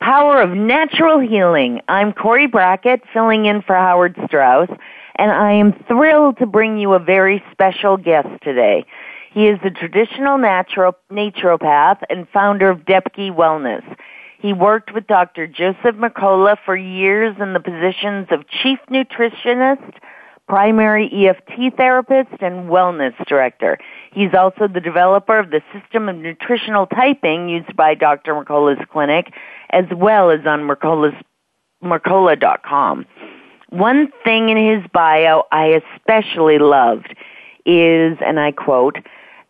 Power of Natural Healing. I'm Cori Brackett, filling in for Howard Strauss, and I am thrilled to bring you a very special guest today. He is the traditional naturopath and founder of Depke Wellness. He worked with Dr. Joseph Mercola for years in the positions of chief nutritionist, primary EFT therapist, and wellness director. He's also the developer of the system of nutritional typing used by Dr. Mercola's clinic, as well as on Mercola.com. One thing in his bio I especially loved is, and I quote,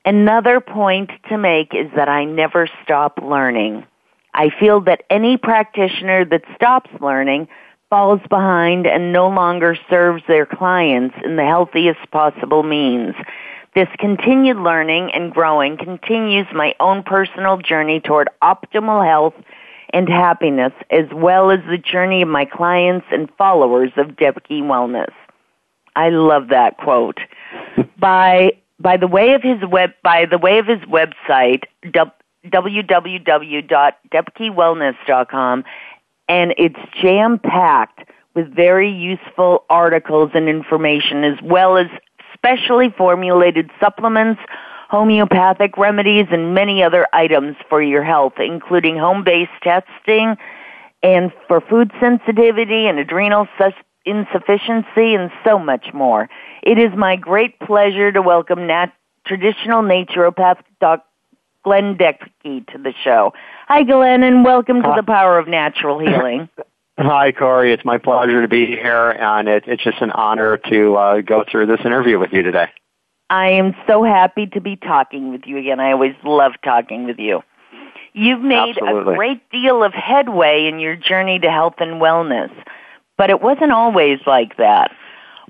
"Another point to make is that I never stop learning. I feel that any practitioner that stops learning falls behind and no longer serves their clients in the healthiest possible means. This continued learning and growing continues my own personal journey toward optimal health and happiness, as well as the journey of my clients and followers of Depke Wellness." I love that quote. By the way of his website, www.depkewellness.com, and it's jam-packed with very useful articles and information, as well as specially formulated supplements, homeopathic remedies, and many other items for your health, including home-based testing and for food sensitivity and adrenal insufficiency, and so much more. It is my great pleasure to welcome traditional naturopath Dr. Glenn Depke to the show. Hi, Glenn, and welcome to The Power of Natural Healing. Hi, Cori. It's my pleasure to be here, and it's just an honor to go through this interview with you today. I am so happy to be talking with you again. I always love talking with you. You've made a great deal of headway in your journey to health and wellness, but it wasn't always like that.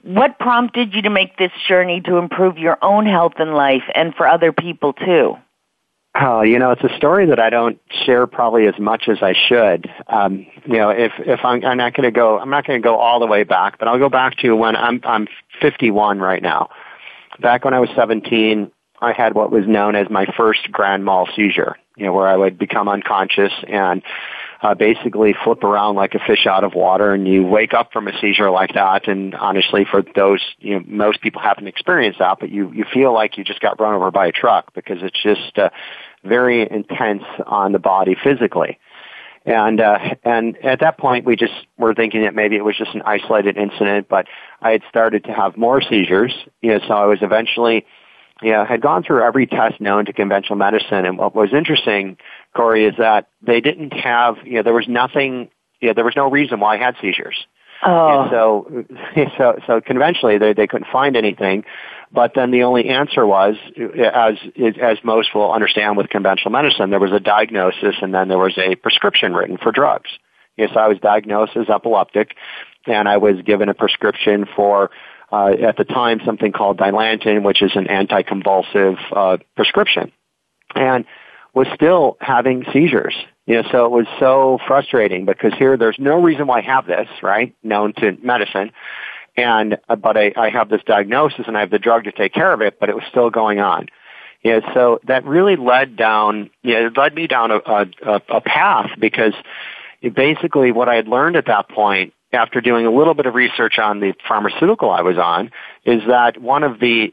What prompted you to make this journey to improve your own health and life, and for other people, too? Oh, it's a story that I don't share probably as much as I should. I'm not going to go all the way back, but I'll go back to when I'm 51 right now. Back when I was 17, I had what was known as my first grand mal seizure, where I would become unconscious and basically flip around like a fish out of water, and you wake up from a seizure like that. And honestly, for those, most people haven't experienced that, but you feel like you just got run over by a truck, because it's just very intense on the body physically. And at that point, we just were thinking that maybe it was just an isolated incident, but I had started to have more seizures, so I was eventually had gone through every test known to conventional medicine. And what was interesting, Cori, is that they didn't have, there was no reason why I had seizures. Oh. And so conventionally they couldn't find anything, but then the only answer was, as most will understand with conventional medicine, there was a diagnosis and then there was a prescription written for drugs. So I was diagnosed as epileptic, and I was given a prescription for, at the time, something called Dilantin, which is an anticonvulsive prescription, and was still having seizures. So it was so frustrating, because here there's no reason why I have this, right, known to medicine, but I have this diagnosis and I have the drug to take care of it, but it was still going on. So that really led me down a path, because basically what I had learned at that point, after doing a little bit of research on the pharmaceutical I was on, is that one of the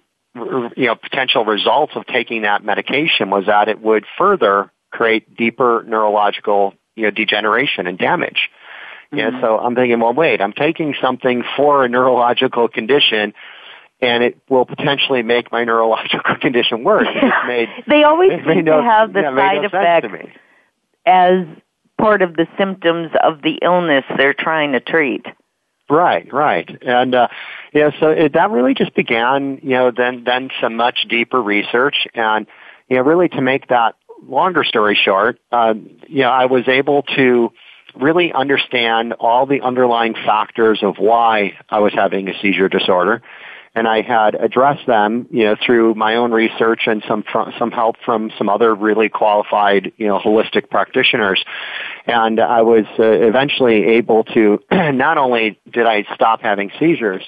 potential results of taking that medication was that it would further create deeper neurological degeneration and damage. Mm-hmm. So I'm thinking, well, wait, I'm taking something for a neurological condition, and it will potentially make my neurological condition worse. They always seem to have the side effect as part of the symptoms of the illness they're trying to treat. Right. And, that really just began, then some much deeper research. And, really to make that longer story short, I was able to really understand all the underlying factors of why I was having a seizure disorder. And I had addressed them, through my own research and some help from some other really qualified, holistic practitioners. And I was eventually able to, not only did I stop having seizures,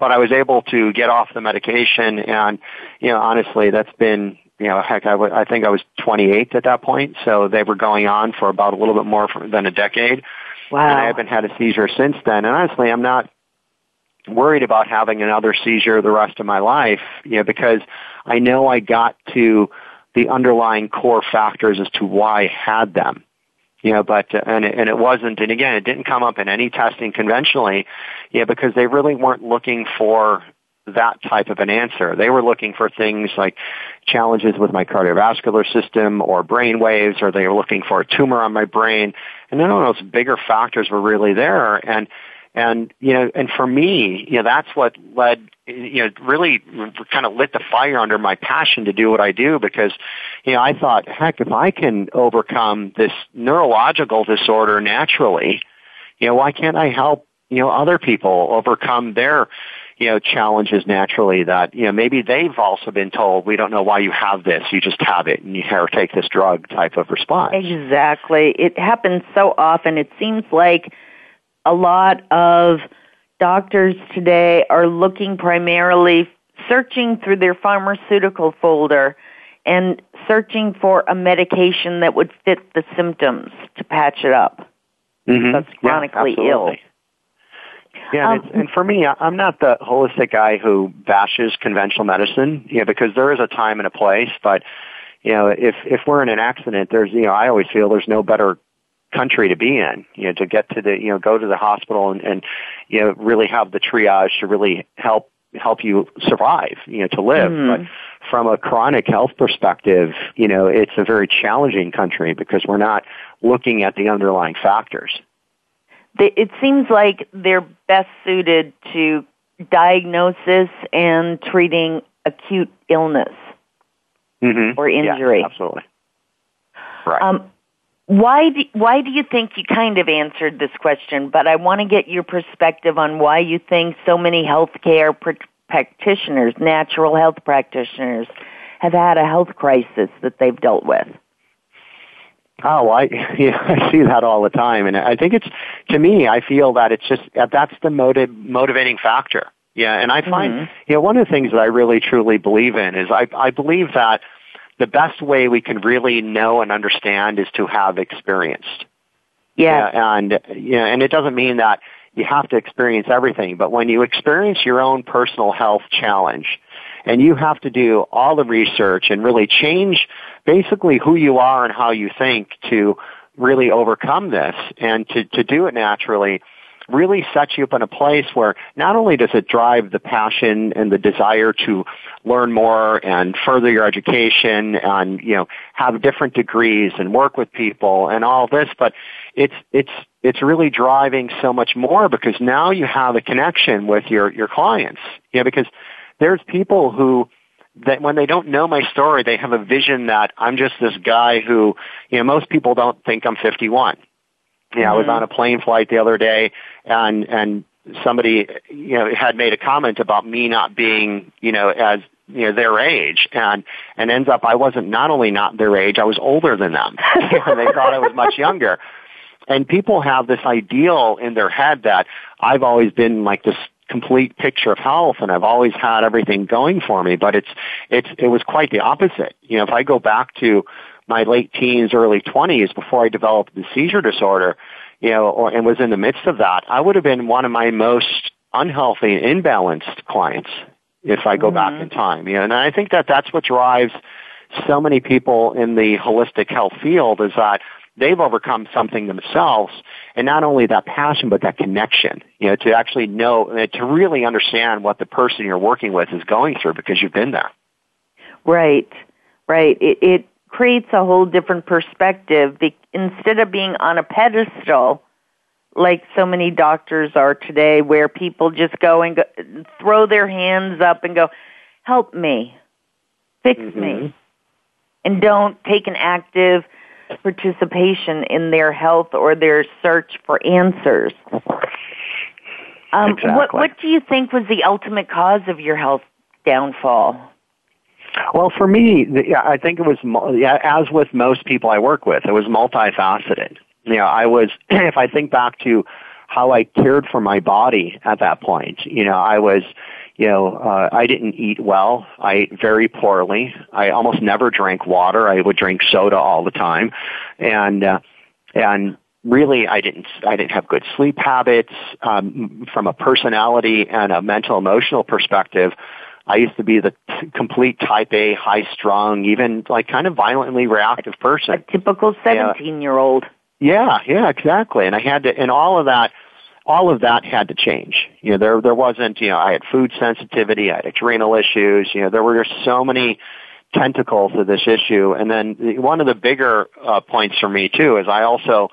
but I was able to get off the medication. And, honestly, that's been, heck, I think I was 28 at that point. So they were going on for about a little bit more than a decade. Wow. And I haven't had a seizure since then. And honestly, I'm not worried about having another seizure the rest of my life, because I know I got to the underlying core factors as to why I had them, but, and it wasn't, and again, it didn't come up in any testing conventionally, because they really weren't looking for that type of an answer. They were looking for things like challenges with my cardiovascular system or brain waves, or they were looking for a tumor on my brain, and none of those bigger factors were really there. And for me, that's what led, really kind of lit the fire under my passion to do what I do, because, I thought, heck, if I can overcome this neurological disorder naturally, why can't I help, other people overcome their, challenges naturally that, maybe they've also been told, we don't know why you have this, you just have it, and you take this drug type of response. Exactly. It happens so often. It seems like a lot of doctors today are looking primarily, searching through their pharmaceutical folder and searching for a medication that would fit the symptoms to patch it up. Mm-hmm. That's chronically ill. Yeah, and for me, I'm not the holistic guy who bashes conventional medicine, because there is a time and a place, but, if we're in an accident, there's, I always feel there's no better country to be in, to get to the, go to the hospital and really have the triage to really help you survive, to live. Mm. But from a chronic health perspective, it's a very challenging country because we're not looking at the underlying factors. It seems like they're best suited to diagnosis and treating acute illness mm-hmm. or injury. Yeah, absolutely. Right. Why do you think, you kind of answered this question, but I want to get your perspective on why you think so many healthcare practitioners, natural health practitioners, have had a health crisis that they've dealt with. Oh, I see that all the time. And I think I feel that it's just, that's the motivating factor. Yeah. And I find, mm-hmm. One of the things that I really truly believe in is I believe that the best way we can really know and understand is to have experienced. Yeah. And it doesn't mean that you have to experience everything, but when you experience your own personal health challenge and you have to do all the research and really change basically who you are and how you think to really overcome this and to do it naturally, really sets you up in a place where not only does it drive the passion and the desire to learn more and further your education and, have different degrees and work with people and all this, but it's really driving so much more because now you have a connection with your clients. Yeah, because there's people who, that when they don't know my story, they have a vision that I'm just this guy who, most people don't think I'm 51. I was on a plane flight the other day and somebody, had made a comment about me not being, as, their age and ends up I wasn't not only not their age, I was older than them. They thought I was much younger. And people have this ideal in their head that I've always been like this complete picture of health and I've always had everything going for me, but it was quite the opposite. If I go back to my late teens, early 20s, before I developed the seizure disorder, and was in the midst of that, I would have been one of my most unhealthy and imbalanced clients if I go mm-hmm. back in time. And I think that's what drives so many people in the holistic health field is that they've overcome something themselves, and not only that passion, but that connection, to actually know, to really understand what the person you're working with is going through because you've been there. Right. It creates a whole different perspective. Instead of being on a pedestal like so many doctors are today, where people just go, throw their hands up and go, help me, fix mm-hmm. me, and don't take an active participation in their health or their search for answers. Exactly. What do you think was the ultimate cause of your health downfall? Well, for me, I think it was, as with most people I work with, it was multifaceted. You know, I was, if I think back to how I cared for my body at that point, you know, I was, I didn't eat well. I ate very poorly. I almost never drank water. I would drink soda all the time. And really, I didn't have good sleep habits. From a personality and a mental emotional perspective, I used to be the complete type A, high-strung, even like kind of violently reactive person. A typical 17-year-old. Yeah, exactly. And I had to, and all of that had to change. You know, there wasn't, I had food sensitivity, I had adrenal issues, there were just so many tentacles to this issue. And then one of the bigger points for me too is I also,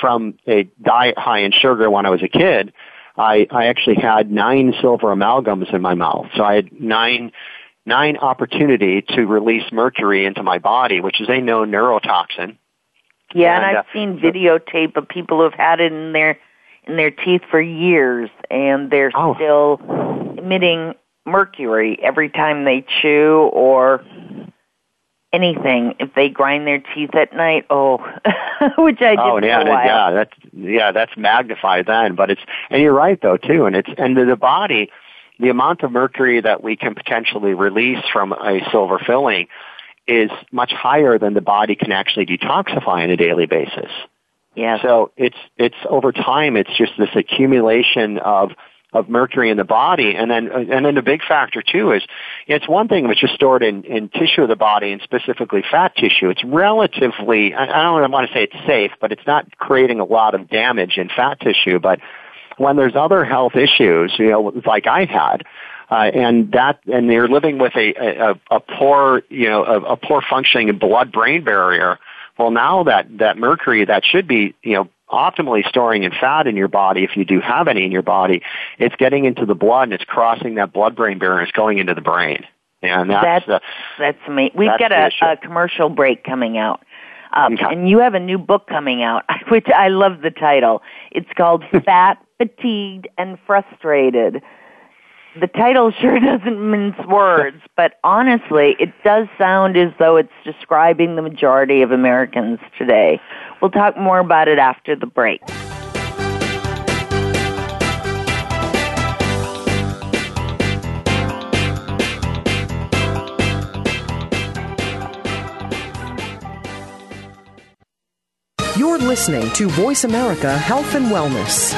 from a diet high in sugar when I was a kid, I actually had 9 silver amalgams in my mouth. So I had nine opportunity to release mercury into my body, which is a known neurotoxin. Yeah, and I've seen videotape of people who've had it in their teeth for years, and they're still emitting mercury every time they chew or anything. If they grind their teeth at night, which I did for a while. That's magnified then. But you're right though too, and the body, the amount of mercury that we can potentially release from a silver filling is much higher than the body can actually detoxify on a daily basis. Yeah. So it's over time, it's just this accumulation of mercury in the body. And then the big factor too is it's one thing which is stored in tissue of the body and specifically fat tissue. It's relatively, I don't want to say it's safe, but it's not creating a lot of damage in fat tissue. But when there's other health issues, like I had, and they're living with a poor functioning blood-brain barrier. Well, now that mercury that should be, optimally storing in fat in your body, if you do have any in your body, it's getting into the blood and it's crossing that blood-brain barrier and it's going into the brain. And that's amazing. We've got a commercial break coming out. And you have a new book coming out, which I love the title. It's called Fat, Fatigued, and Frustrated. The title sure doesn't mince words, but honestly, it does sound as though it's describing the majority of Americans today. We'll talk more about it after the break. You're listening to Voice America Health and Wellness.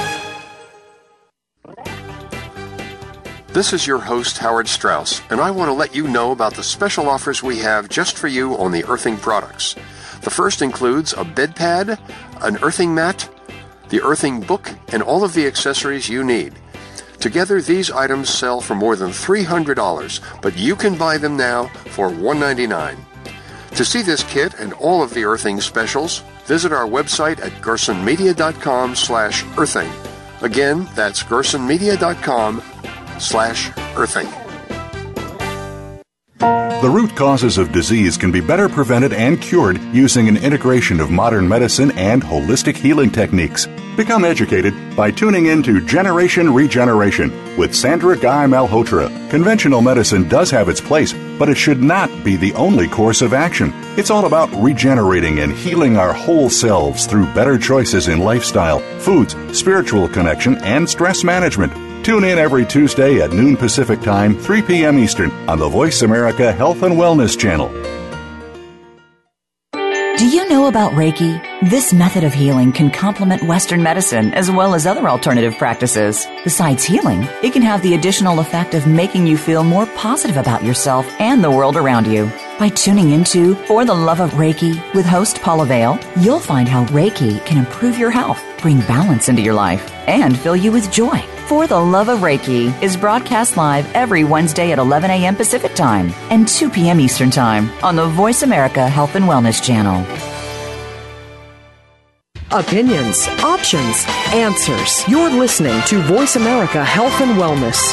This is your host, Howard Strauss, and I want to let you know about the special offers we have just for you on the earthing products. The first includes a bed pad, an earthing mat, the earthing book, and all of the accessories you need. Together, these items sell for more than $300, but you can buy them now for $199. To see this kit and all of the earthing specials, visit our website at gersonmedia.com/earthing. Again, that's gersonmedia.com/earthing. The root causes of disease can be better prevented and cured using an integration of modern medicine and holistic healing techniques. Become educated by tuning in to Generation Regeneration with Sandra Guy Malhotra. Conventional medicine does have its place, but it should not be the only course of action. It's all about regenerating and healing our whole selves through better choices in lifestyle, foods, spiritual connection, and stress management. Tune in every Tuesday at noon Pacific Time, 3 p.m. Eastern on the Voice America Health and Wellness Channel. Do you know about Reiki? This method of healing can complement Western medicine as well as other alternative practices. Besides healing, it can have the additional effect of making you feel more positive about yourself and the world around you. By tuning into For the Love of Reiki with host Paula Vale, you'll find how Reiki can improve your health, bring balance into your life, and fill you with joy. For the Love of Reiki is broadcast live every Wednesday at 11 a.m. Pacific Time and 2 p.m. Eastern Time on the Voice America Health and Wellness Channel. Opinions, options, answers. You're listening to Voice America Health and Wellness.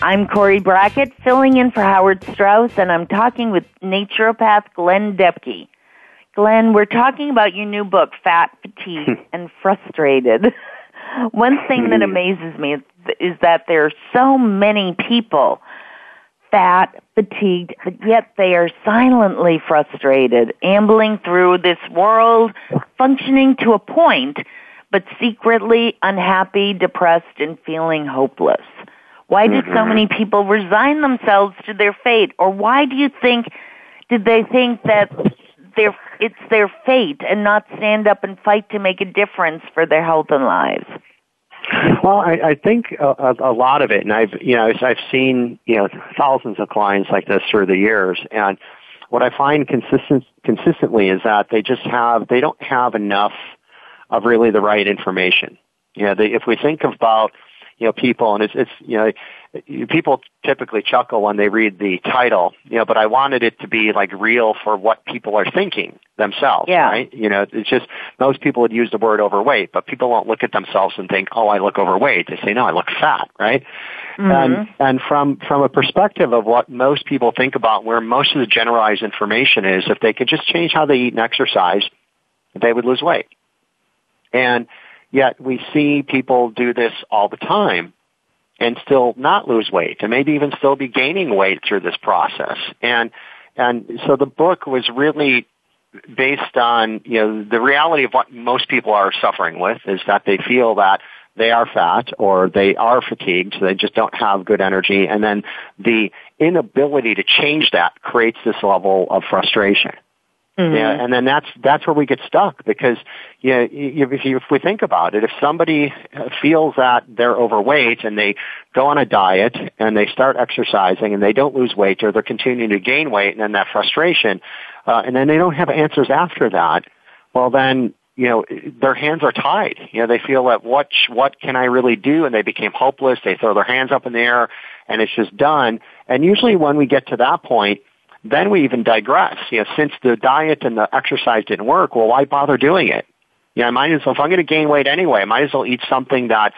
I'm Cori Brackett, filling in for Howard Strauss, and I'm talking with naturopath Glenn Depke. Glenn, we're talking about your new book, Fat, Fatigued, and Frustrated. One thing that amazes me is that there are so many people fat, fatigued, but yet they are silently frustrated, ambling through this world, functioning to a point, but secretly unhappy, depressed, and feeling hopeless. Why did so many people resign themselves to their fate? Or why do you think, did they think that it's their fate and not stand up and fight to make a difference for their health and lives? Well, I think a lot of it, and I've seen, thousands of clients like this through the years, and what I find consistently is that they don't have enough of really the right information. If we think about, people, and it's people typically chuckle when they read the title, but I wanted it to be like real for what people are thinking themselves, right? It's just most people would use the word overweight, but people won't look at themselves and think, oh, I look overweight. They say, no, I look fat, right? And from a perspective of what most people think about, where most of the generalized information is, if they could just change how they eat and exercise, they would lose weight. And yet we see people do this all the time and still not lose weight and maybe even still be gaining weight through this process. And so the book was really based on, the reality of what most people are suffering with is that they feel that they are fat or they are fatigued, so they just don't have good energy. And then the inability to change that creates this level of frustration. Yeah, and then that's where we get stuck because, if we think about it, if somebody feels that they're overweight and they go on a diet and they start exercising and they don't lose weight or they're continuing to gain weight and then that frustration, and then they don't have answers after that, well then, their hands are tied. They feel that what can I really do? And they became hopeless. They throw their hands up in the air and it's just done. And usually when we get to that point, then we even digress. Since the diet and the exercise didn't work, well, why bother doing it? I might as well, if I'm going to gain weight anyway, I might as well eat something that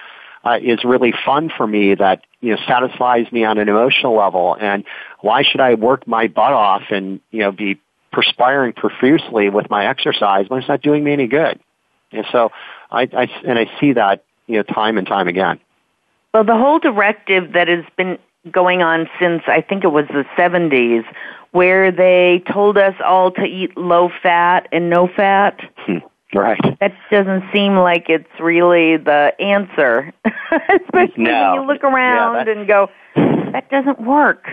is really fun for me, that satisfies me on an emotional level. And why should I work my butt off and be perspiring profusely with my exercise when it's not doing me any good? And so I see that time and time again. Well, the whole directive that has been going on since I think it was the 70s, where they told us all to eat low fat and no fat. Right. That doesn't seem like it's really the answer, especially when you look around and go, that doesn't work.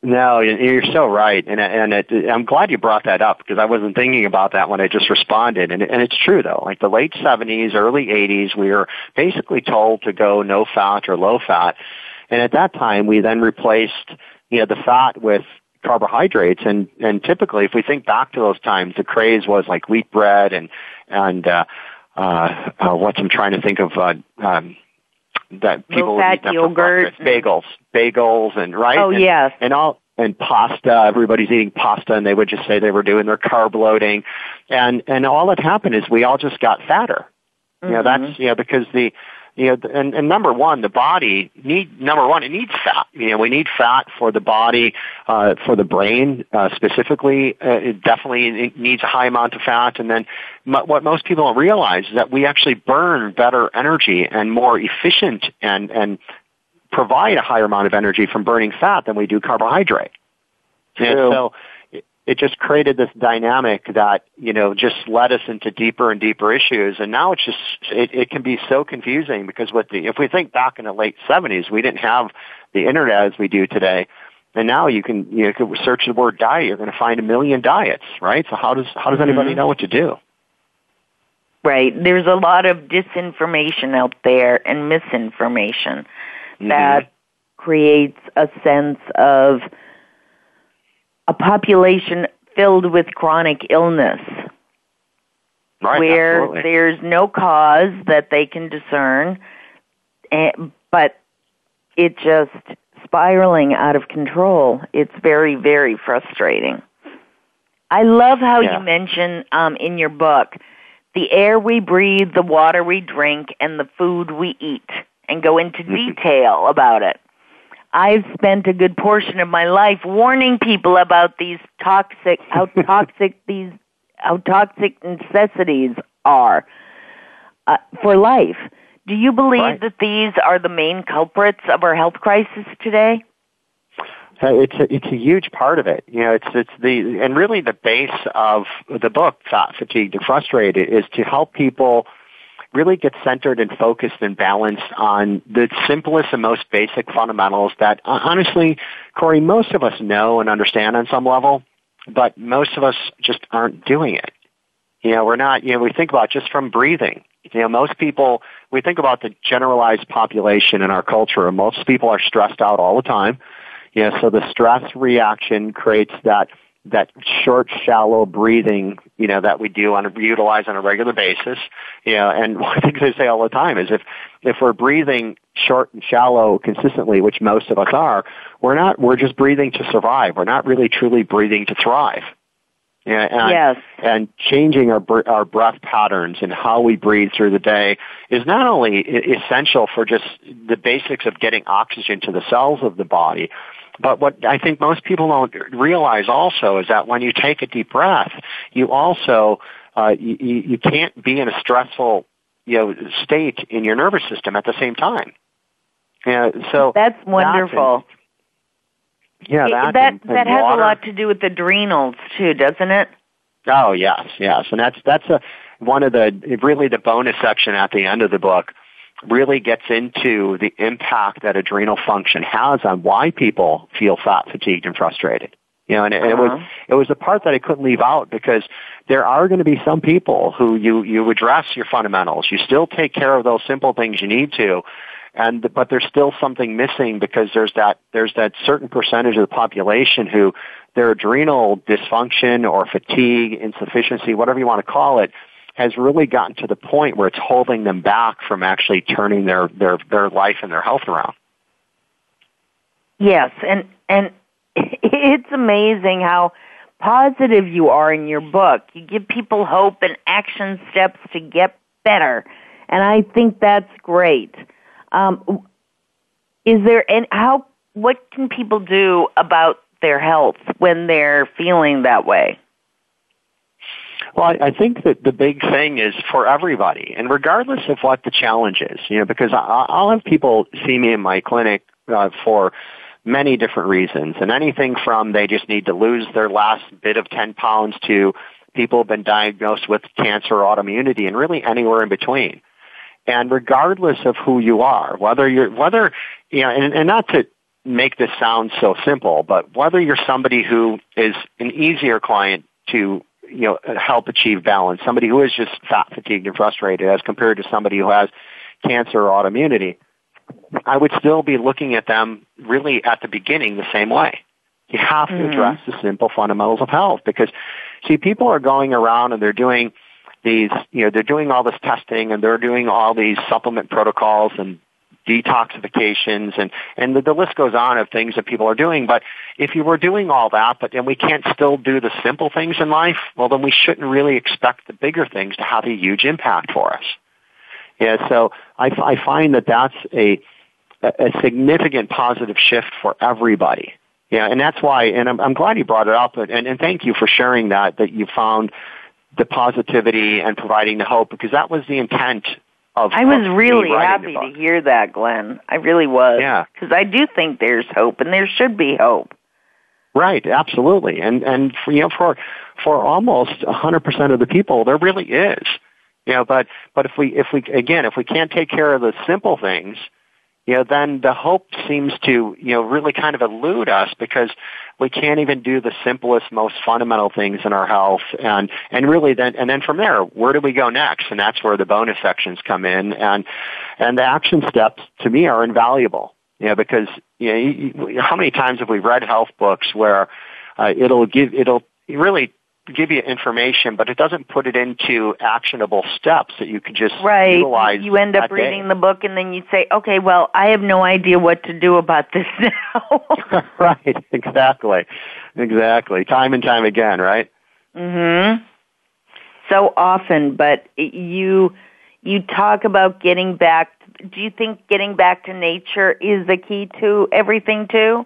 No, you're so right, and I'm glad you brought that up because I wasn't thinking about that when I just responded, and it's true though. Like the late 70s, early 80s, we were basically told to go no fat or low fat. And at that time, we then replaced, the fat with carbohydrates. And typically, if we think back to those times, the craze was like wheat bread and what I'm trying to think of, that people would eat them for breakfast. Bagels and right. Oh, yes. And pasta. Everybody's eating pasta and they would just say they were doing their carb loading. And all that happened is we all just got fatter. That's, because and number one, the body it needs fat. We need fat for the body, for the brain, specifically. It definitely needs a high amount of fat. And then what most people don't realize is that we actually burn better energy and more efficient and provide a higher amount of energy from burning fat than we do carbohydrate. True. And so it just created this dynamic that, just led us into deeper and deeper issues. And now it's just, it can be so confusing because if we think back in the late 70s, we didn't have the internet as we do today. And now you can search the word diet. You're going to find a million diets, right? So how does anybody know what to do? Right. There's a lot of disinformation out there and misinformation that creates a sense of a population filled with chronic illness, right, where absolutely. There's no cause that they can discern, but it just spiraling out of control. It's very, very frustrating. I love how you mention in your book, the air we breathe, the water we drink, and the food we eat, and go into detail about it. I've spent a good portion of my life warning people about these toxic, how toxic necessities are for life. Do you believe that these are the main culprits of our health crisis today? So it's a huge part of it. You know, and really the base of the book, Thought, Fatigued and Frustrated, is to help people really get centered and focused and balanced on the simplest and most basic fundamentals that, honestly, Cori, most of us know and understand on some level, but most of us just aren't doing it. You know, we're not, you know, we think about just from breathing. You know, most people, we think about the generalized population in our culture, and most people are stressed out all the time. You know, so the stress reaction creates that short, shallow breathing, you know, that we do utilize on a regular basis. You know, and one thing they say all the time is if we're breathing short and shallow consistently, which most of us are, we're just breathing to survive. We're not really truly breathing to thrive. Yeah, and changing our breath patterns and how we breathe through the day is not only essential for just the basics of getting oxygen to the cells of the body, but what I think most people don't realize also is that when you take a deep breath, you also you can't be in a stressful, you know, state in your nervous system at the same time. Yeah, so that's wonderful. Yeah, that has a lot to do with adrenals too, doesn't it? Oh yes, and that's one of the really the bonus section at the end of the book really gets into the impact that adrenal function has on why people feel fat, fatigued, and frustrated. You know, and it was the part that I couldn't leave out because there are going to be some people who you address your fundamentals, you still take care of those simple things you need to. But there's still something missing because there's that certain percentage of the population who their adrenal dysfunction or fatigue, insufficiency, whatever you want to call it, has really gotten to the point where it's holding them back from actually turning their life and their health around. Yes, and it's amazing how positive you are in your book. You give people hope and action steps to get better, and I think that's great. What can people do about their health when they're feeling that way? Well, I think that the big thing is for everybody, and regardless of what the challenge is, you know, because I'll have people see me in my clinic for many different reasons, and anything from they just need to lose their last bit of 10 pounds to people have been diagnosed with cancer or autoimmunity, and really anywhere in between. And regardless of who you are, whether not to make this sound so simple, but whether you're somebody who is an easier client to, you know, help achieve balance, somebody who is just fat, fatigued, and frustrated as compared to somebody who has cancer or autoimmunity, I would still be looking at them really at the beginning the same way. You have to address the simple fundamentals of health because, see, people are going around and they're doing these, you know, they're doing all this testing and they're doing all these supplement protocols and detoxifications and the list goes on of things that people are doing. But if you were doing all that, and we can't still do the simple things in life, well, then we shouldn't really expect the bigger things to have a huge impact for us. Yeah. So I find that that's a significant positive shift for everybody. Yeah. And that's why, and I'm glad you brought it up and thank you for sharing that you found the positivity and providing the hope, because that was the intent of. I was really happy to hear that, Glenn. I really was. Yeah. Because I do think there's hope, and there should be hope. Right, absolutely. And for, you know, for almost 100% of the people, there really is. You know, but if we can't take care of the simple things, you know, then the hope seems to, you know, really kind of elude us because we can't even do the simplest, most fundamental things in our health. And really then from there, where do we go next? And that's where the bonus sections come in. And the action steps to me are invaluable. You know, because you know, how many times have we read health books where it'll really give you information, but it doesn't put it into actionable steps that you could just utilize. Right. You end up reading the book and then you say, okay, well, I have no idea what to do about this now. Right. Exactly. Exactly. Time and time again, right? Mm-hmm. So often, but you talk about getting back. Do you think getting back to nature is the key to everything too?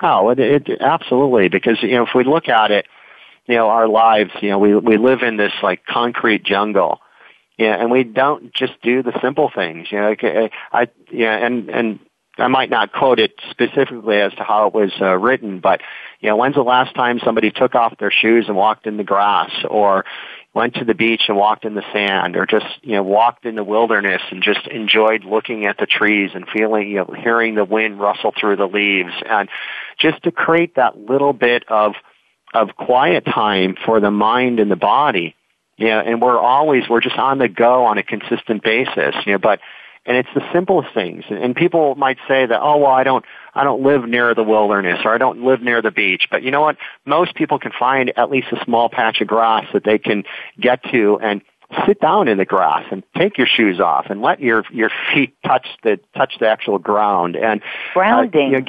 Oh, it absolutely, because, you know, if we look at it, you know, our lives, you know, we live in this like concrete jungle, yeah, and we don't just do the simple things, you know. Like, and I might not quote it specifically as to how it was written, but, you know, when's the last time somebody took off their shoes and walked in the grass, or went to the beach and walked in the sand, or just, you know, walked in the wilderness and just enjoyed looking at the trees and feeling, you know, hearing the wind rustle through the leaves, and just to create that little bit of quiet time for the mind and the body, you know. And we're just on the go on a consistent basis, you know. And it's the simplest things. And people might say that, oh, well, I don't live near the wilderness, or I don't live near the beach. But you know what? Most people can find at least a small patch of grass that they can get to and sit down in the grass and take your shoes off and let your feet touch the actual ground. And grounding,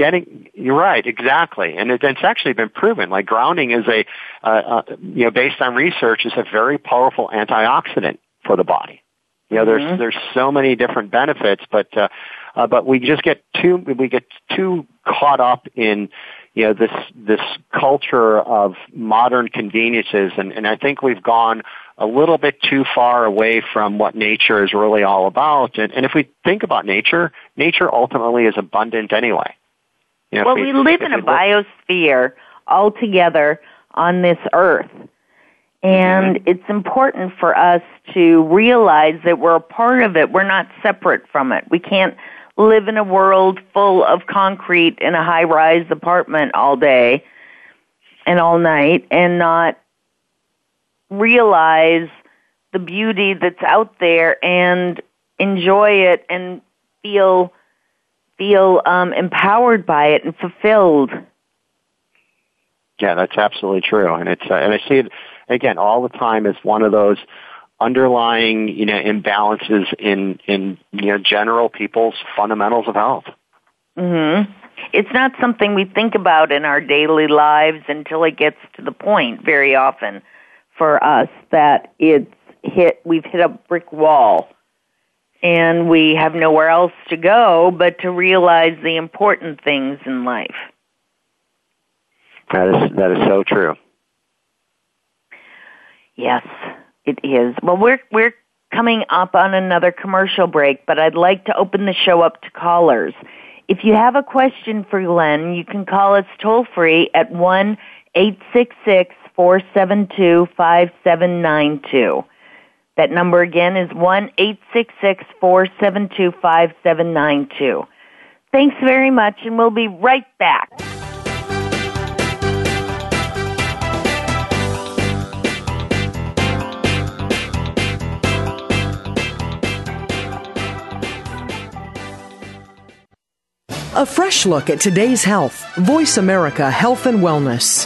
you're right, exactly. And it's actually been proven. Like, grounding is based on research, is a very powerful antioxidant for the body. You know, there's so many different benefits, but we just get too caught up in, you know, this culture of modern conveniences, and I think we've gone a little bit too far away from what nature is really all about. And if we think about nature ultimately is abundant anyway. You know, well, we live in a biosphere altogether on this earth. And it's important for us to realize that we're a part of it. We're not separate from it. We can't live in a world full of concrete in a high-rise apartment all day and all night and not realize the beauty that's out there and enjoy it and feel empowered by it and fulfilled. Yeah, that's absolutely true. And it's and I see it again all the time as one of those underlying, you know, imbalances in you know, general people's fundamentals of health. Mm-hmm. It's not something we think about in our daily lives until it gets to the point very often for us that we've hit a brick wall and we have nowhere else to go but to realize the important things in life. That is so true. Yes, it is. Well, we're coming up on another commercial break, but I'd like to open the show up to callers. If you have a question for Glenn, you can call us toll-free at 1-866-472-5792. That number again is 1-866-472-5792. Thanks very much, and we'll be right back. A fresh look at today's health. Voice America Health and Wellness.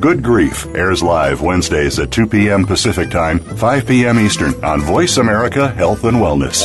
Good Grief airs live Wednesdays at 2 p.m. Pacific Time, 5 p.m. Eastern on Voice America Health and Wellness.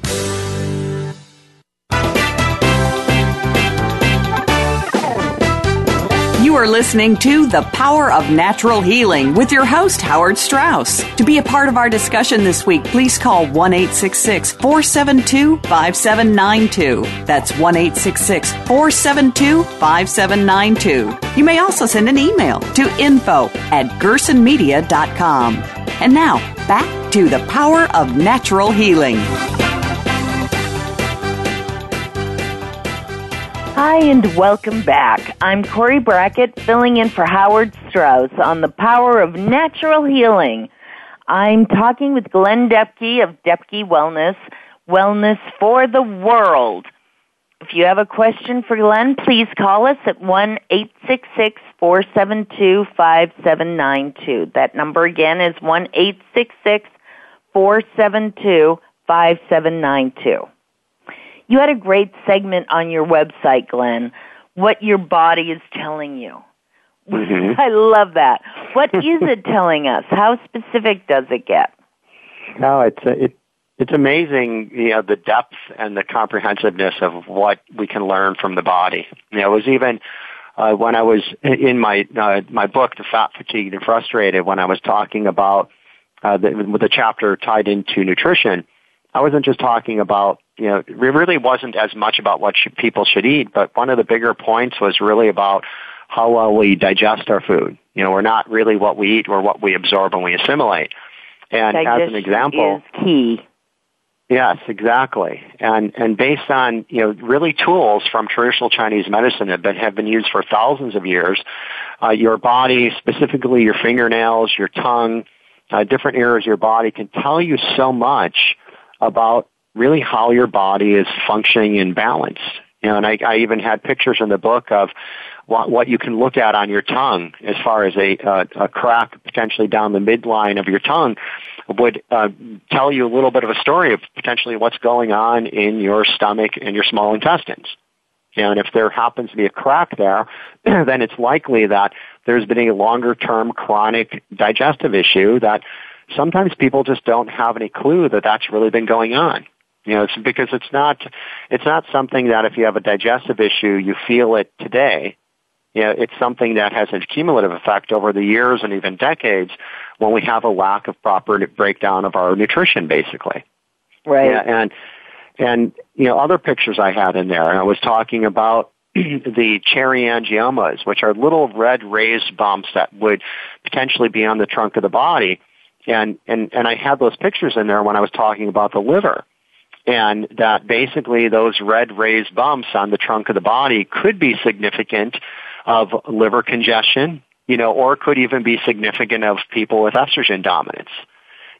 You are listening to The Power of Natural Healing with your host, Howard Strauss. To be a part of our discussion this week, please call 1-866-472-5792. That's 1-866-472-5792. You may also send an email to info@gersonmedia.com. And now, back to The Power of Natural Healing. Hi, and welcome back. I'm Cori Brackett, filling in for Howard Strauss on The Power of Natural Healing. I'm talking with Glenn Depke of Depke Wellness, Wellness for the World. If you have a question for Glenn, please call us at 1-866-472-5792. That number again is 1-866-472-5792. You had a great segment on your website, Glenn, What Your Body Is Telling You. Mm-hmm. I love that. What is it telling us? How specific does it get? No, it's amazing, you know, the depth and the comprehensiveness of what we can learn from the body. You know, it was even when I was in my my book, The Fat, Fatigued, and Frustrated, when I was talking about the chapter tied into nutrition, I wasn't just talking about, you know, it really wasn't as much about what people should eat, but one of the bigger points was really about how well we digest our food. You know, we're not really what we eat or what we absorb and we assimilate. And digestion, as an example, is key. Yes, exactly. And based on, you know, really tools from traditional Chinese medicine have been used for thousands of years, your body, specifically your fingernails, your tongue, different areas of your body can tell you so much about really how your body is functioning in balance. You know, and I even had pictures in the book of what you can look at on your tongue as far as a crack potentially down the midline of your tongue would tell you a little bit of a story of potentially what's going on in your stomach and your small intestines. You know, and if there happens to be a crack there, then it's likely that there's been a longer-term chronic digestive issue that sometimes people just don't have any clue that that's really been going on. You know, it's because it's not something that if you have a digestive issue, you feel it today. You know, it's something that has a cumulative effect over the years and even decades when we have a lack of proper breakdown of our nutrition, basically. Right. Yeah, and you know, other pictures I had in there, and I was talking about the cherry angiomas, which are little red raised bumps that would potentially be on the trunk of the body. And I had those pictures in there when I was talking about the liver, and that basically those red raised bumps on the trunk of the body could be significant of liver congestion, you know, or could even be significant of people with estrogen dominance.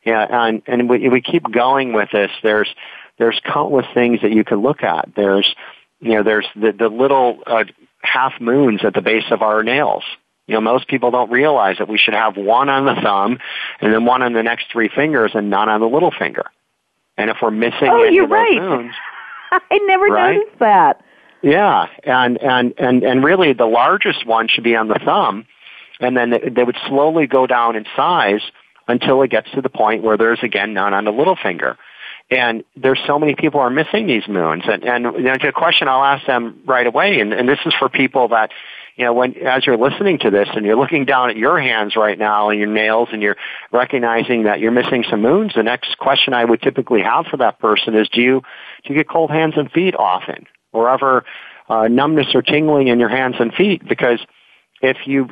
Yeah, and we keep going with this. There's countless things that you can look at. There's the little half moons at the base of our nails. You know, most people don't realize that we should have one on the thumb and then one on the next three fingers and not on the little finger. And if we're missing any of those moons, I never noticed that. Yeah, and really the largest one should be on the thumb, and then they would slowly go down in size until it gets to the point where there's, again, none on the little finger. And there's so many people are missing these moons. And you know, the question I'll ask them right away, and this is for people that, you know, when as you're listening to this and you're looking down at your hands right now and your nails and you're recognizing that you're missing some moons, the next question I would typically have for that person is, do you get cold hands and feet often, or ever numbness or tingling in your hands and feet? Because if you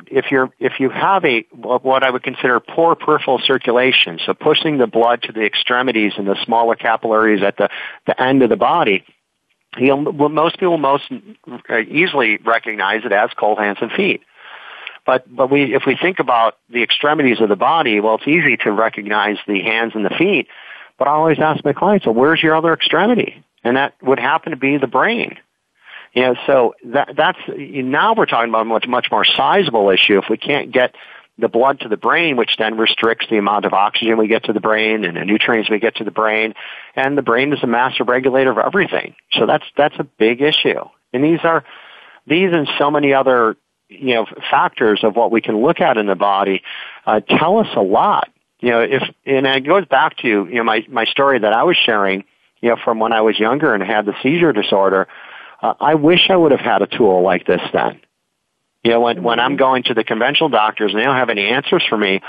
have a what I would consider poor peripheral circulation, so pushing the blood to the extremities and the smaller capillaries at the end of the body, most people easily recognize it as cold hands and feet. But if we think about the extremities of the body, well, it's easy to recognize the hands and the feet. But I always ask my clients, well, where's your other extremity? And that would happen to be the brain. You know, so that's now we're talking about a much more sizable issue. If we can't get the blood to the brain, which then restricts the amount of oxygen we get to the brain and the nutrients we get to the brain, and the brain is a master regulator of everything. So that's a big issue. And these and so many other, you know, factors of what we can look at in the body tell us a lot. You know, and it goes back to, you know, my story that I was sharing, you know, from when I was younger and had the seizure disorder. I wish I would have had a tool like this then. You know, when I'm going to the conventional doctors and they don't have any answers for me,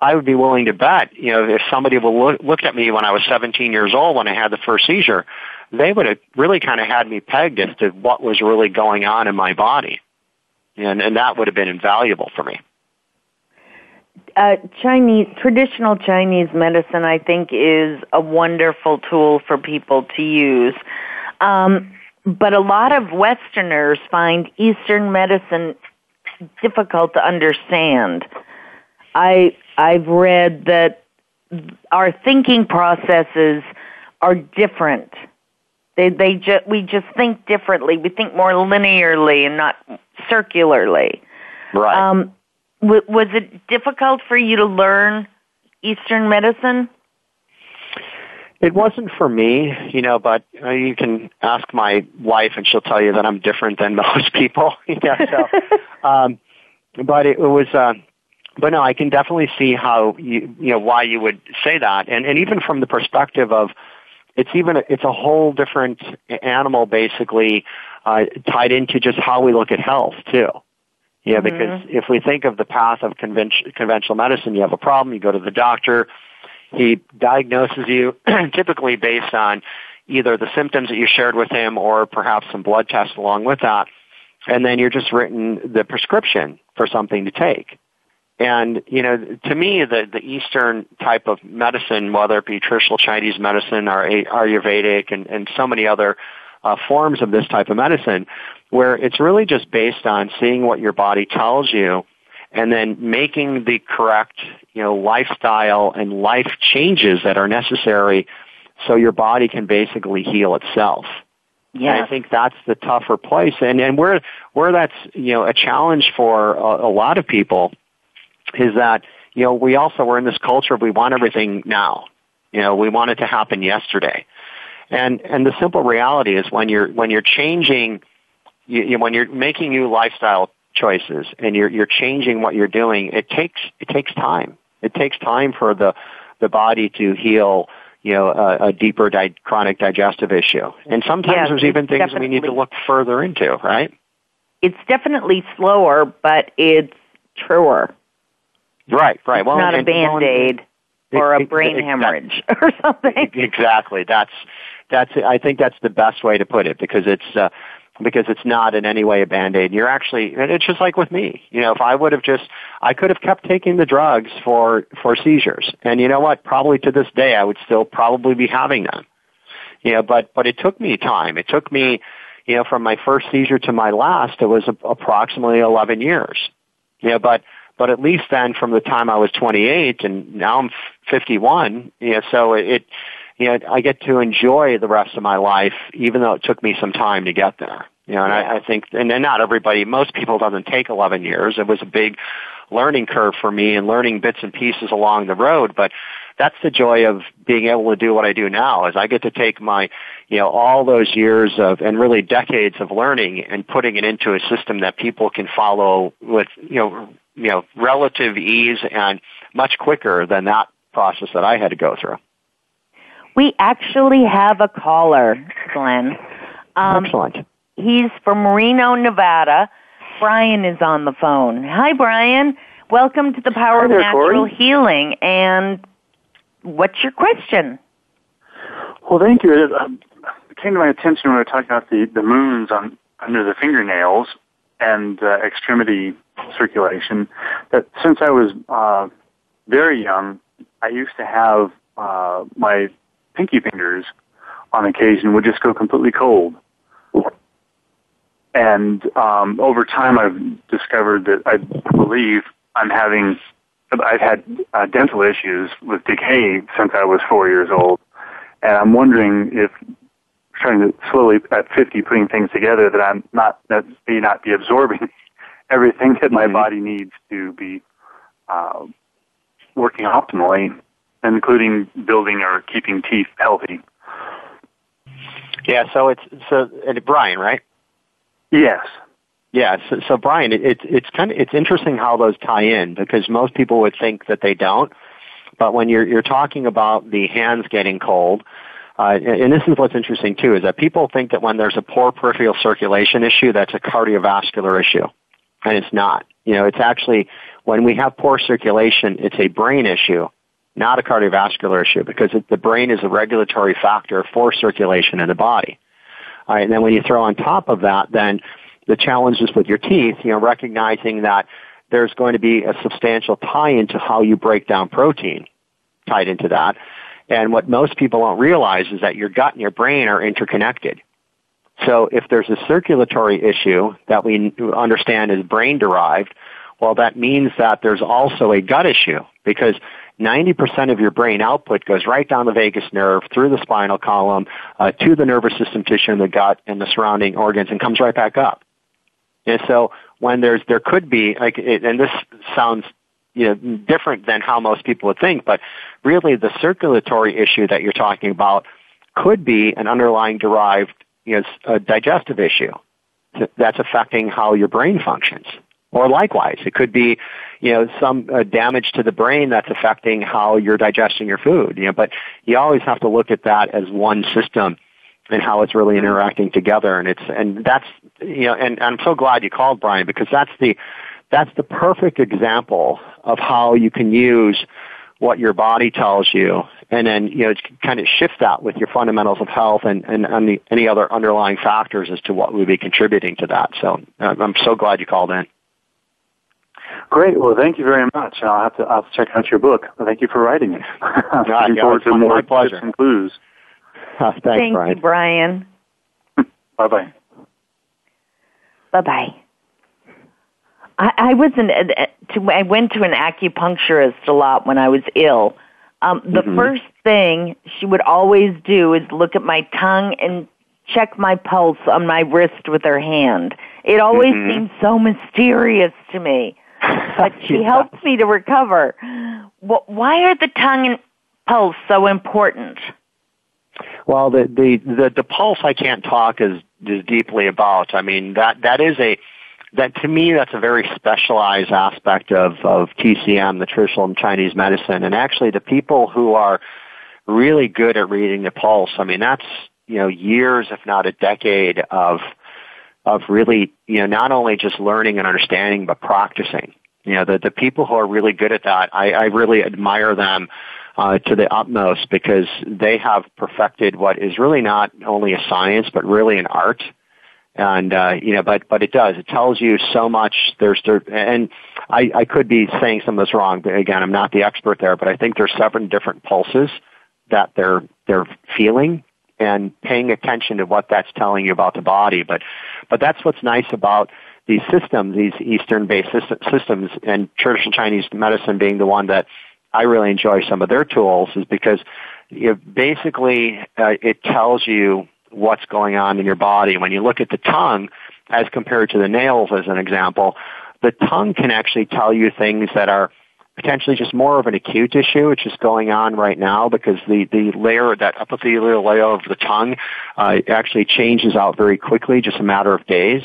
I would be willing to bet, you know, if somebody looked at me when I was 17 years old when I had the first seizure, they would have really kind of had me pegged as to what was really going on in my body. And that would have been invaluable for me. Traditional Chinese medicine, I think, is a wonderful tool for people to use. But a lot of Westerners find Eastern medicine difficult to understand. I've read that our thinking processes are different. We just think differently. We think more linearly and not circularly. Right. Was it difficult for you to learn Eastern medicine? It wasn't for me, you know, but you can ask my wife and she'll tell you that I'm different than most people. You know, so, but it was, but no, I can definitely see how, you know, why you would say that. And even from the perspective of, it's a whole different animal basically, tied into just how we look at health too. Yeah, because if we think of the path of conventional medicine, you have a problem, you go to the doctor, he diagnoses you typically based on either the symptoms that you shared with him or perhaps some blood tests along with that, and then you're just written the prescription for something to take. And, you know, to me, the Eastern type of medicine, whether it be traditional Chinese medicine or Ayurvedic and so many other forms of this type of medicine, where it's really just based on seeing what your body tells you and then making the correct, you know, lifestyle and life changes that are necessary so your body can basically heal itself. Yeah. And I think that's the tougher place. And where that's, you know, a challenge for a lot of people is that, you know, we're in this culture of we want everything now. You know, we want it to happen yesterday. And the simple reality is when you're changing, when you're making new lifestyle choices and you're changing what you're doing, it takes time. It takes time for the body to heal, you know, a deeper chronic digestive issue. And sometimes there's even things we need to look further into, right? It's definitely slower, but it's truer. Right. Well, it's not a Band-Aid or a brain hemorrhage or something. Exactly. That's I think that's the best way to put it, because it's not in any way a Band-Aid. You're actually, and it's just like with me. You know, if I could have kept taking the drugs for seizures. And you know what? Probably to this day I would still probably be having them. You know, but it took me time. It took me, you know, from my first seizure to my last, it was approximately 11 years. You know, but at least then from the time I was 28 and now I'm 51, you know, so you know, I get to enjoy the rest of my life, even though it took me some time to get there. You know, and I think, and then most people doesn't take 11 years. It was a big learning curve for me and learning bits and pieces along the road. But that's the joy of being able to do what I do now, is I get to take my, you know, all those years of, and really decades of learning and putting it into a system that people can follow with, you know, relative ease and much quicker than that process that I had to go through. We actually have a caller, Glenn. Excellent. He's from Reno, Nevada. Brian is on the phone. Hi, Brian. Welcome to the Power of Natural Healing. And what's your question? Well, thank you. It came to my attention when we were talking about the moons under the fingernails and extremity circulation, that since I was very young, I used to have my pinky fingers on occasion would just go completely cold. And over time, I've discovered that I believe I've had dental issues with decay since I was 4 years old. And I'm wondering if trying to slowly at 50 putting things together that I'm not, that may not be absorbing everything that my body needs to be working optimally, including building or keeping teeth healthy. Yeah. So it's Brian, right? Yes. Yeah. So Brian, it's interesting how those tie in, because most people would think that they don't. But when you're talking about the hands getting cold, and this is what's interesting too, is that people think that when there's a poor peripheral circulation issue, that's a cardiovascular issue. And it's not. You know, it's actually, when we have poor circulation, it's a brain issue, not a cardiovascular issue, because the brain is a regulatory factor for circulation in the body. All right, and then when you throw on top of that, then the challenges with your teeth, you know, recognizing that there's going to be a substantial tie into how you break down protein tied into that. And what most people don't realize is that your gut and your brain are interconnected. So if there's a circulatory issue that we understand is brain derived, well, that means that there's also a gut issue, because 90% of your brain output goes right down the vagus nerve, through the spinal column, to the nervous system tissue in the gut and the surrounding organs, and comes right back up. And so when there could be, and this sounds, you know, different than how most people would think, but really the circulatory issue that you're talking about could be an underlying derived, you know, a digestive issue that's affecting how your brain functions. Or likewise, it could be, you know, some damage to the brain that's affecting how you're digesting your food. You know, but you always have to look at that as one system and how it's really interacting together. And that's, you know, and I'm so glad you called, Brian, because that's the perfect example of how you can use what your body tells you, and then, you know, kind of shift that with your fundamentals of health and any other underlying factors as to what would be contributing to that. So I'm so glad you called in. Great. Well, thank you very much. I'll check out your book. Well, thank you for writing it. Looking forward to more tips and clues. Thank you, Brian. Bye-bye. Bye-bye. I went to an acupuncturist a lot when I was ill. The first thing she would always do is look at my tongue and check my pulse on my wrist with her hand. It always seemed so mysterious to me, but she helped me to recover. Why are the tongue and pulse so important? Well, the pulse I can't talk as deeply about. I mean, that to me, that's a very specialized aspect of TCM, the traditional Chinese medicine. And actually, the people who are really good at reading the pulse, I mean, that's, you know, years, if not a decade of really, you know, not only just learning and understanding, but practicing. You know, the people who are really good at that, I really admire them to the utmost, because they have perfected what is really not only a science, but really an art. And, you know, but it does. It tells you so much. And I could be saying some of this wrong, but again, I'm not the expert there, but I think there's 7 different pulses that they're feeling, and paying attention to what that's telling you about the body. But that's what's nice about these systems, these Eastern-based systems, and traditional Chinese medicine being the one that I really enjoy some of their tools, is because it basically it tells you what's going on in your body. When you look at the tongue as compared to the nails, as an example, the tongue can actually tell you things that are potentially just more of an acute issue, which is going on right now, because the layer, that epithelial layer of the tongue, actually changes out very quickly, just a matter of days.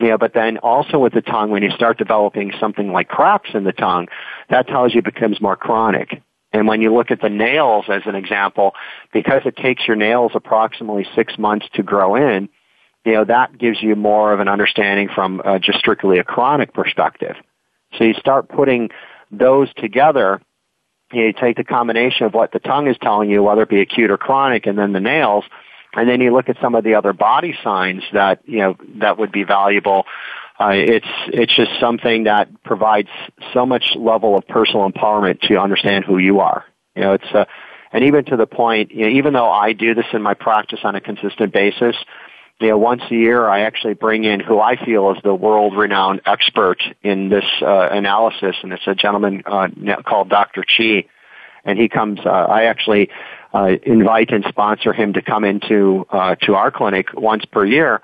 You know, but then also with the tongue, when you start developing something like cracks in the tongue, that tells you it becomes more chronic. And when you look at the nails as an example, because it takes your nails approximately 6 months to grow in, you know, that gives you more of an understanding from just strictly a chronic perspective. So you start putting those together, you take the combination of what the tongue is telling you, whether it be acute or chronic, and then the nails, and then you look at some of the other body signs that, you know, that would be valuable. It's just something that provides so much level of personal empowerment to understand who you are. You know, it's and even to the point, you know, even though I do this in my practice on a consistent basis, You know, once a year, I actually bring in who I feel is the world-renowned expert in this analysis, and it's a gentleman called Dr. Chi, and he comes. I actually invite and sponsor him to come into to our clinic once per year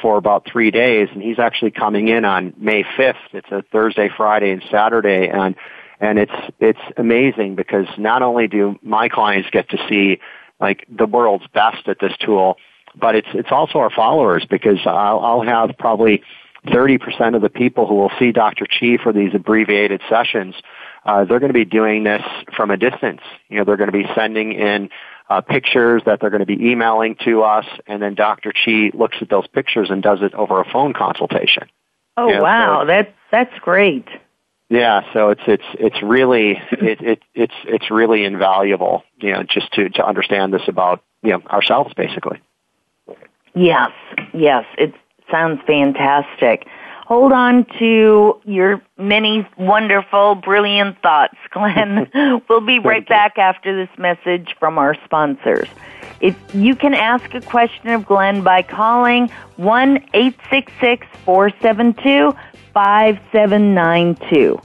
for about 3 days, and he's actually coming in on May 5th. It's a Thursday, Friday, and Saturday, and it's amazing because not only do my clients get to see like the world's best at this tool, but it's also our followers, because I'll have probably 30% of the people who will see Dr. Chi for these abbreviated sessions. They're going to be doing this from a distance. You know, they're going to be sending in pictures that they're going to be emailing to us, and then Dr. Chi looks at those pictures and does it over a phone consultation. Oh, you know, wow, so that's great. Yeah, so it's really invaluable, you know, just to understand this about, you know, ourselves basically. Yes, yes, it sounds fantastic. Hold on to your many wonderful, brilliant thoughts, Glenn. We'll be right back after this message from our sponsors. If you can ask a question of Glenn by calling 1-866-472-5792.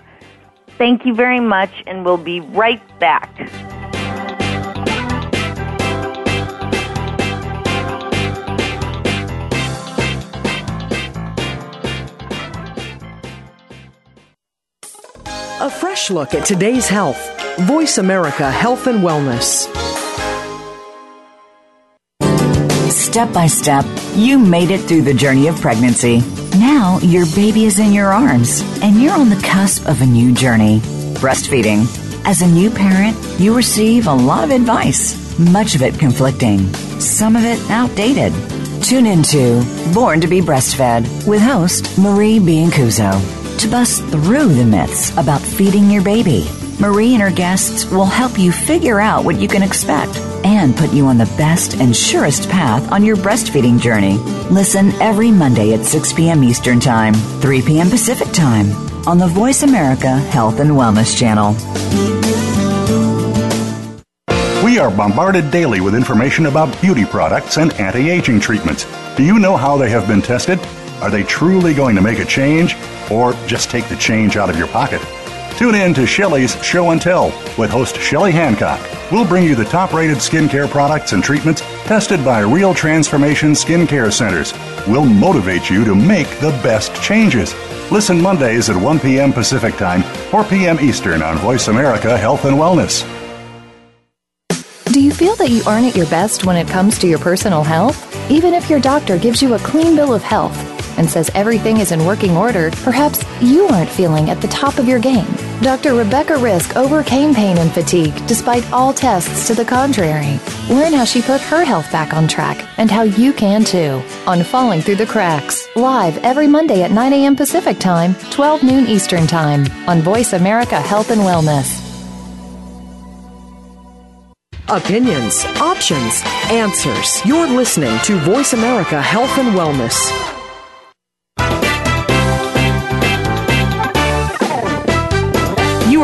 Thank you very much, and we'll be right back. A fresh look at today's health. Voice America Health and Wellness. Step by step, you made it through the journey of pregnancy. Now your baby is in your arms, and you're on the cusp of a new journey, breastfeeding. As a new parent, you receive a lot of advice, much of it conflicting, some of it outdated. Tune into Born to be Breastfed with host Marie Biancuso. To bust through the myths about feeding your baby, Marie and her guests will help you figure out what you can expect and put you on the best and surest path on your breastfeeding journey. Listen every Monday at 6 p.m. Eastern Time, 3 p.m. Pacific Time on the Voice America Health and Wellness Channel. We are bombarded daily with information about beauty products and anti-aging treatments. Do you know how they have been tested? Are they truly going to make a change, or just take the change out of your pocket? Tune in to Shelly's Show and Tell with host Shelly Hancock. We'll bring you the top-rated skincare products and treatments tested by real transformation skincare centers. We'll motivate you to make the best changes. Listen Mondays at 1 p.m. Pacific Time, 4 p.m. Eastern on Voice America Health and Wellness. Do you feel that you aren't at your best when it comes to your personal health? Even if your doctor gives you a clean bill of health and says everything is in working order, perhaps you aren't feeling at the top of your game. Dr. Rebecca Risk overcame pain and fatigue despite all tests to the contrary. Learn how she put her health back on track and how you can too on Falling Through the Cracks, live every Monday at 9 a.m. Pacific Time, 12 noon Eastern Time on Voice America Health and Wellness. Opinions, options, answers. You're listening to Voice America Health and Wellness. You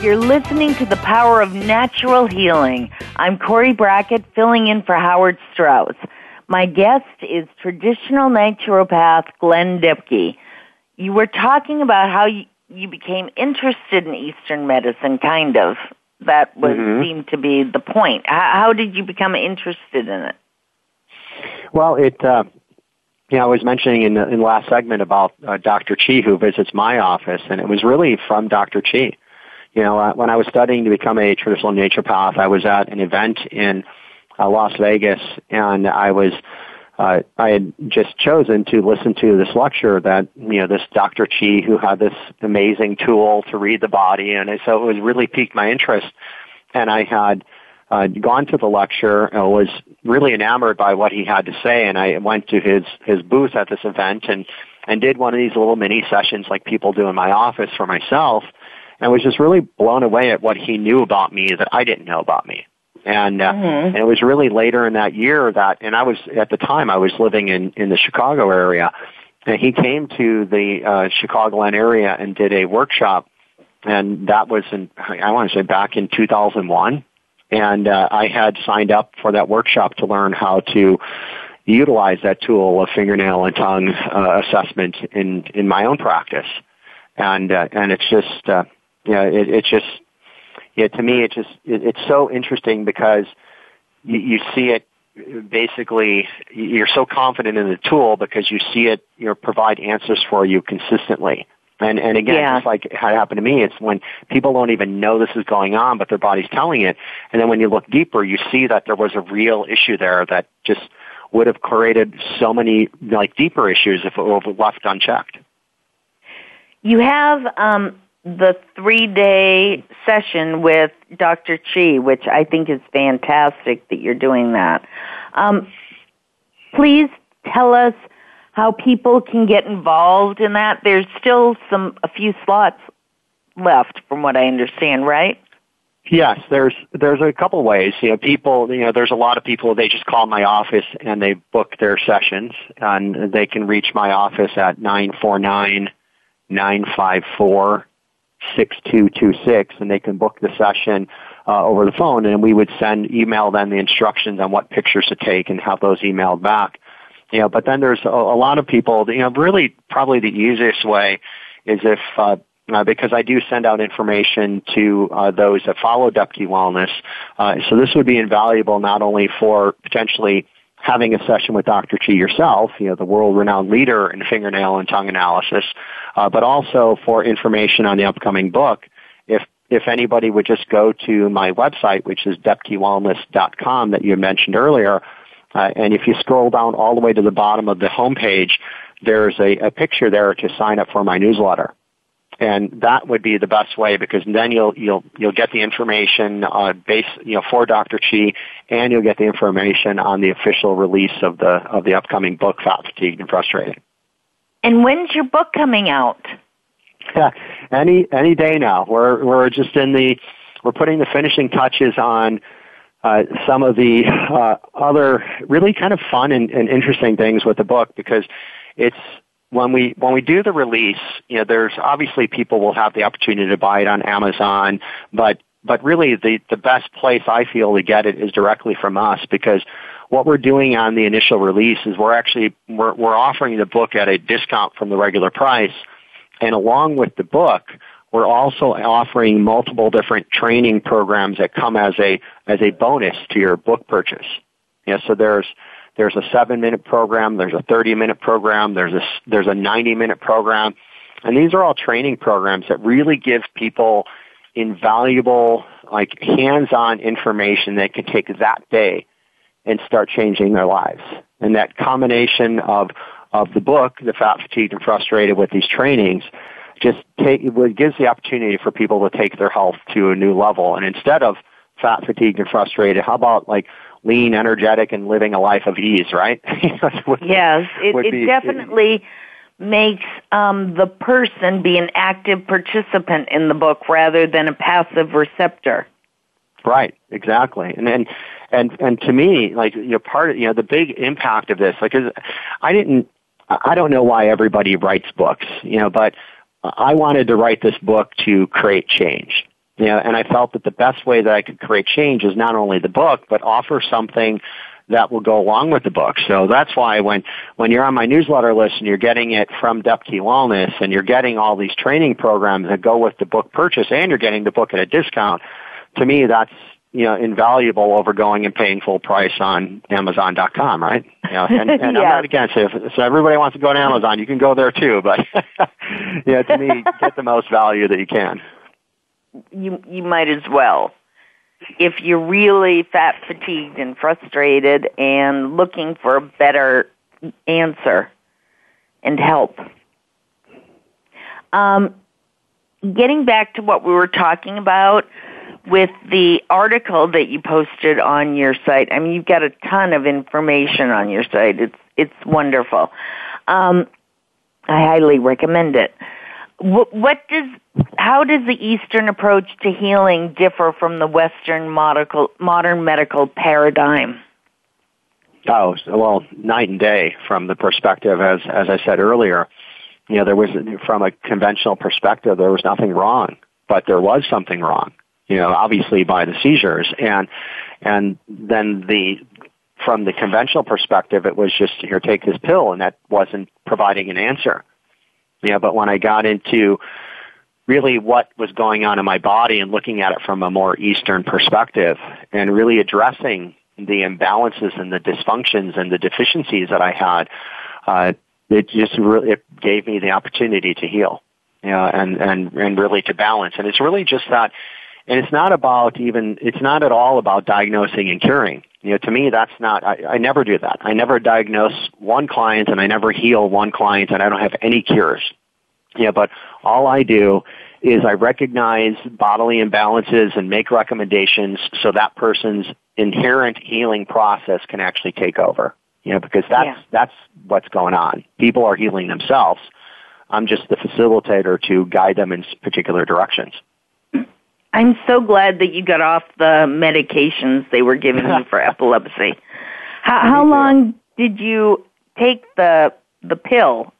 You're listening to The Power of Natural Healing. I'm Cori Brackett, filling in for Howard Strauss. My guest is traditional naturopath Glenn Depke. You were talking about how you became interested in Eastern medicine, kind of. That was seemed to be the point. How did you become interested in it? Well, I was mentioning in the last segment about Dr. Chi, who visits my office, and it was really from Dr. Chi. You know, when I was studying to become a traditional naturopath, I was at an event in Las Vegas, and I had just chosen to listen to this lecture that, you know, this Dr. Chi, who had this amazing tool to read the body, and so it really piqued my interest. And I had gone to the lecture and was really enamored by what he had to say. And I went to his booth at this event and did one of these little mini sessions like people do in my office for myself. And I was just really blown away at what he knew about me that I didn't know about me. And, and it was really later in that year that, and I was, at the time, I was living in the Chicago area. And he came to the Chicagoland area and did a workshop. And that was in, I want to say back in 2001. And I had signed up for that workshop to learn how to utilize that tool of fingernail and tongue assessment in my own practice. And it's just, yeah, it's just, yeah, to me, it's just, it's so interesting because you see it basically, you're so confident in the tool because you see it, you know, provide answers for you consistently. And again, just like how it happened to me, it's when people don't even know this is going on, but their body's telling it. And then when you look deeper, you see that there was a real issue there that just would have created so many like deeper issues if it were left unchecked. You have the 3-day session with Dr. Chi, which I think is fantastic that you're doing that. Please tell us how people can get involved in that. There's still a few slots left from what I understand, right? Yes, there's a couple ways. You know, people, you know, there's a lot of people, they just call my office and they book their sessions, and they can reach my office at 949-954-6226, and they can book the session over the phone, and we would email them the instructions on what pictures to take and have those emailed back. You know, but then there's a lot of people, you know, really probably the easiest way is if, because I do send out information to those that follow Depke Wellness. So this would be invaluable not only for potentially having a session with Dr. Chi yourself, you know, the world-renowned leader in fingernail and tongue analysis, but also for information on the upcoming book. If anybody would just go to my website, which is DepkeWellness.com that you mentioned earlier, and if you scroll down all the way to the bottom of the homepage, there's a picture there to sign up for my newsletter. And that would be the best way because then you'll get the information for Dr. Chi, and you'll get the information on the official release of the upcoming book, Fat, Fatigued, and Frustrated. And when's your book coming out? Any day now. We're just we're putting the finishing touches on some of the other really kind of fun and interesting things with the book, because it's when we do the release, you know, there's obviously people will have the opportunity to buy it on Amazon, but really the best place I feel to get it is directly from us, because what we're doing on the initial release is we're offering the book at a discount from the regular price, and along with the book, we're also offering multiple different training programs that come as a bonus to your book purchase. Yeah, so there's a 7-minute program, there's a 30-minute program, there's a 90-minute program, and these are all training programs that really give people invaluable, like, hands-on information they can take that day and start changing their lives. And that combination of the book, The Fat, Fatigued, and Frustrated, with these trainings, it gives the opportunity for people to take their health to a new level. And instead of fat, fatigued, and frustrated, how about like lean, energetic, and living a life of ease, right? Yes, it definitely makes the person be an active participant in the book rather than a passive receptor. Right, exactly. And to me, like, you know, the big impact of this, like, I don't know why everybody writes books, you know, but I wanted to write this book to create change. You know, and I felt that the best way that I could create change is not only the book, but offer something that will go along with the book. So that's why when you're on my newsletter list and you're getting it from Depke Wellness and you're getting all these training programs that go with the book purchase and you're getting the book at a discount, to me that's, you know, invaluable over going and paying full price on Amazon.com, right? You know, and yeah. I'm not against it. So everybody wants to go to Amazon, you can go there too, but yeah, to me, get the most value that you can. You might as well. If you're really fat, fatigued, and frustrated and looking for a better answer and help. Getting back to what we were talking about with the article that you posted on your site. I mean, you've got a ton of information on your site. It's wonderful. I highly recommend it. How does the Eastern approach to healing differ from the Western modern medical paradigm? Oh, well, night and day from the perspective, as I said earlier. You know, there was, from a conventional perspective, there was nothing wrong, but there was something wrong, you know, obviously by the seizures. And then from the conventional perspective, it was just, here, take this pill, and that wasn't providing an answer. You know, but when I got into really what was going on in my body and looking at it from a more Eastern perspective and really addressing the imbalances and the dysfunctions and the deficiencies that I had, it gave me the opportunity to heal, you know, and really to balance. And it's really just that, and it's not at all about diagnosing and curing. You know, to me, that's not, I never do that. I never diagnose one client and I never heal one client and I don't have any cures. Yeah, but all I do is I recognize bodily imbalances and make recommendations so that person's inherent healing process can actually take over. You know, because that's what's going on. People are healing themselves. I'm just the facilitator to guide them in particular directions. I'm so glad that you got off the medications they were giving you for epilepsy. How long did you take the pill?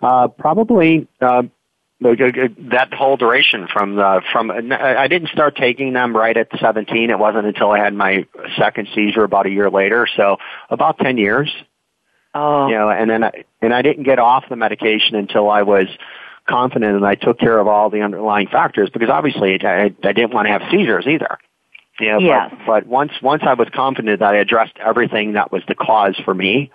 Probably that whole duration from I didn't start taking them right at 17. It wasn't until I had my second seizure about a year later. So about 10 years. Oh. You know, and then I didn't get off the medication until I was confident and I took care of all the underlying factors, because obviously I didn't want to have seizures either. You know, yeah. But once I was confident that I addressed everything that was the cause for me,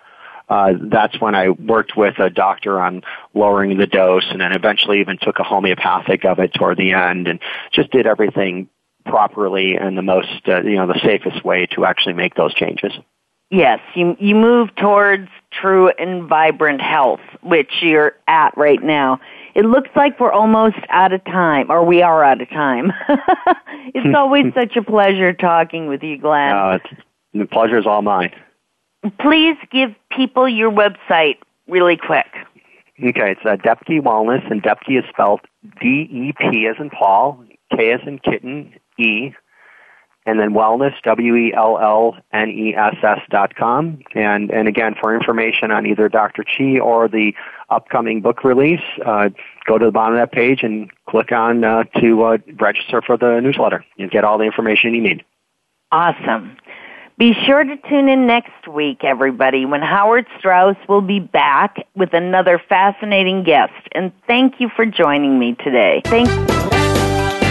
that's when I worked with a doctor on lowering the dose, and then eventually even took a homeopathic of it toward the end, and just did everything properly and the most, the safest way to actually make those changes. Yes, you move towards true and vibrant health, which you're at right now. It looks like we're almost out of time, or we are out of time. It's always such a pleasure talking with you, Glenn. The pleasure is all mine. Please give people your website really quick. Okay, it's Depke Wellness, and Depke is spelled D-E-P as in Paul, K as in kitten, E, and then wellness, WELLNESS.com. And again, for information on either Dr. Chi or the upcoming book release, go to the bottom of that page and click on to register for the newsletter. You'll get all the information you need. Awesome. Be sure to tune in next week, everybody, when Howard Strauss will be back with another fascinating guest. And thank you for joining me today. Thank you.